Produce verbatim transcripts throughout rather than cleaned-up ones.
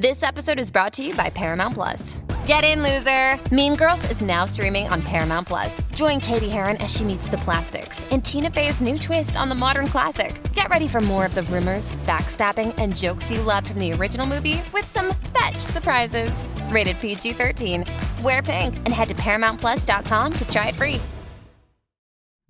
This episode is brought to you by Paramount+. Get in, loser! Mean Girls is now streaming on Paramount+. Join Katie Heron as she meets the plastics in Tina Fey's new twist on the modern classic. Get ready for more of the rumors, backstabbing, and jokes you loved from the original movie with some fetch surprises. Rated P G thirteen. Wear pink and head to Paramount Plus dot com to try it free.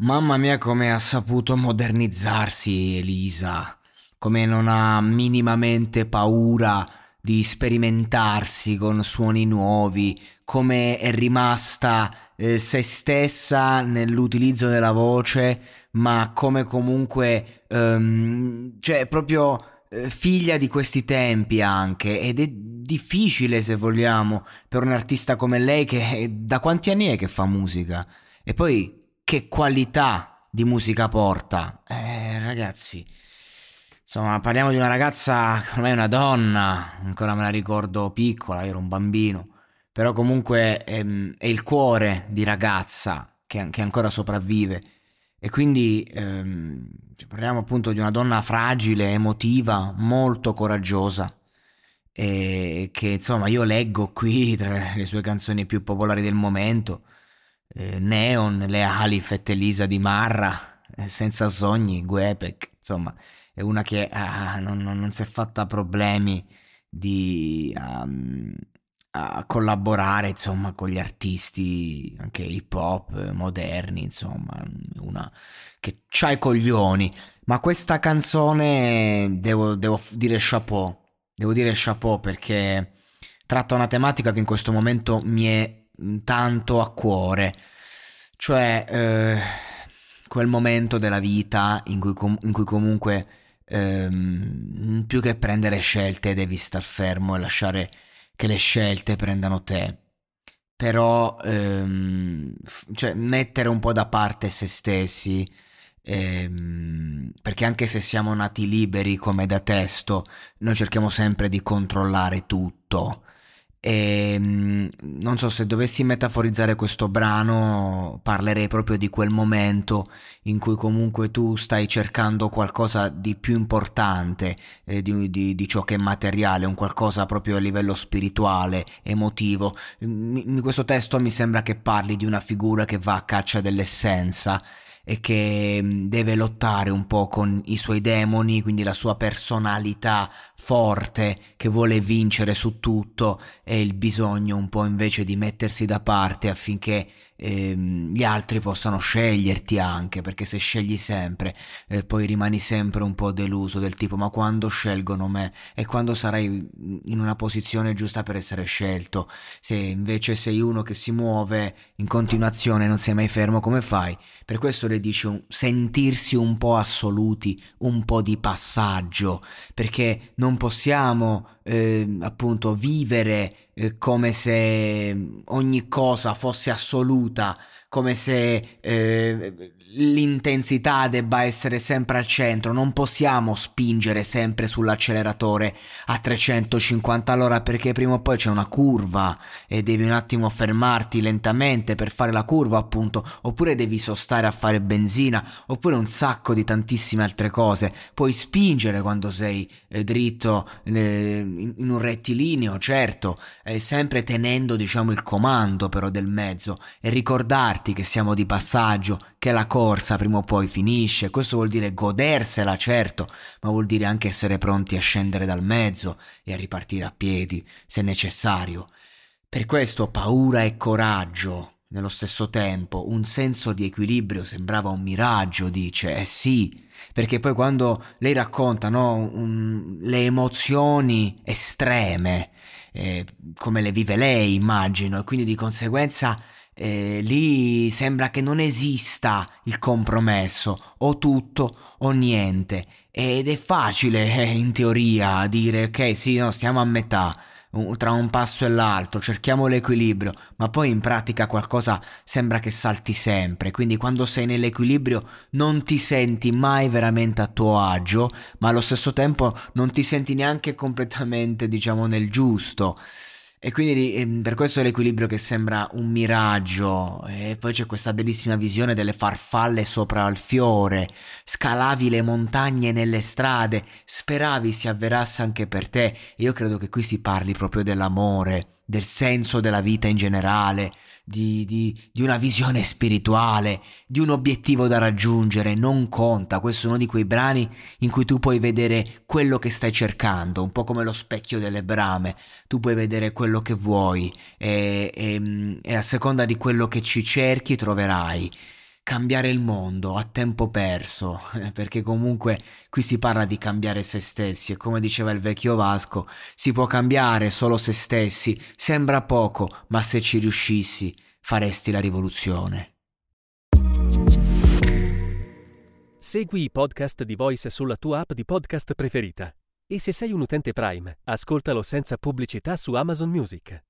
Mamma mia, come ha saputo modernizzarsi Elisa, come non ha minimamente paura di sperimentarsi con suoni nuovi, come è rimasta eh, se stessa nell'utilizzo della voce, ma come comunque ehm, cioè proprio eh, figlia di questi tempi anche, ed è difficile, se vogliamo, per un artista come lei che da quanti anni è che fa musica e poi che qualità di musica porta. Eh, ragazzi, insomma, parliamo di una ragazza, ormai una donna, ancora me la ricordo piccola, io ero un bambino, però comunque ehm, è il cuore di ragazza che, che ancora sopravvive, e quindi ehm, parliamo appunto di una donna fragile, emotiva, molto coraggiosa, e che insomma io leggo qui tra le sue canzoni più popolari del momento, Eh, Neon, Le Alif e Elisa di Marra, eh, Senza Sogni, Guepek. Insomma, è una che ah, non, non, non si è fatta problemi di um, a collaborare, insomma, con gli artisti anche hip hop moderni, insomma, una che c'ha i coglioni. Ma questa canzone devo, devo dire chapeau, devo dire chapeau, perché tratta una tematica che in questo momento mi è tanto a cuore, cioè eh, quel momento della vita in cui, com- in cui comunque ehm, più che prendere scelte devi star fermo e lasciare che le scelte prendano te, però ehm, f- cioè mettere un po' da parte se stessi, ehm, perché anche se siamo nati liberi come da testo, noi cerchiamo sempre di controllare tutto. E non so, se dovessi metaforizzare questo brano, parlerei proprio di quel momento in cui comunque tu stai cercando qualcosa di più importante eh, di, di, di ciò che è materiale, un qualcosa proprio a livello spirituale, emotivo. In questo testo mi sembra che parli di una figura che va a caccia dell'essenza e che deve lottare un po' con i suoi demoni, quindi la sua personalità forte che vuole vincere su tutto, e il bisogno un po' invece di mettersi da parte affinché ehm, gli altri possano sceglierti anche, perché se scegli sempre eh, poi rimani sempre un po' deluso, del tipo ma quando scelgono me, e quando sarai in una posizione giusta per essere scelto. Se invece sei uno che si muove in continuazione, non sei mai fermo, come fai? Per questo le dice un, sentirsi un po' assoluti, un po' di passaggio, perché non possiamo eh, appunto vivere eh, come se ogni cosa fosse assoluta, come se eh, l'intensità debba essere sempre al centro. Non possiamo spingere sempre sull'acceleratore a trecentocinquanta all'ora, perché prima o poi c'è una curva e devi un attimo fermarti lentamente per fare la curva, appunto, oppure devi sostare a fare benzina, oppure un sacco di tantissime altre cose. Puoi spingere quando sei eh, dritto eh, in un rettilineo, certo, eh, sempre tenendo, diciamo, il comando però del mezzo, e ricordarti che siamo di passaggio, che la corsa prima o poi finisce. Questo vuol dire godersela, certo, ma vuol dire anche essere pronti a scendere dal mezzo e a ripartire a piedi se necessario. Per questo paura e coraggio nello stesso tempo, un senso di equilibrio, sembrava un miraggio, dice. Eh sì, perché poi quando lei racconta, no, un, le emozioni estreme, eh, come le vive lei, immagino, e quindi di conseguenza Eh, lì sembra che non esista il compromesso, o tutto o niente, ed è facile eh, in teoria dire ok, sì, no, stiamo a metà tra un passo e l'altro, cerchiamo l'equilibrio, ma poi in pratica qualcosa sembra che salti sempre. Quindi quando sei nell'equilibrio non ti senti mai veramente a tuo agio, ma allo stesso tempo non ti senti neanche completamente, diciamo, nel giusto. E quindi per questo l'equilibrio che sembra un miraggio. E poi c'è questa bellissima visione delle farfalle sopra al fiore. Scalavi le montagne nelle strade, speravi si avverasse anche per te. Io credo che qui si parli proprio dell'amore, del senso della vita in generale, di, di, di una visione spirituale, di un obiettivo da raggiungere. Non conta, questo è uno di quei brani in cui tu puoi vedere quello che stai cercando, un po' come lo specchio delle brame, tu puoi vedere quello che vuoi e, e, e a seconda di quello che ci cerchi troverai. Cambiare il mondo a tempo perso, perché comunque qui si parla di cambiare se stessi e, come diceva il vecchio Vasco, si può cambiare solo se stessi. Sembra poco, ma se ci riuscissi faresti la rivoluzione. Segui i podcast di Voice sulla tua app di podcast preferita e se sei un utente Prime, ascoltalo senza pubblicità su Amazon Music.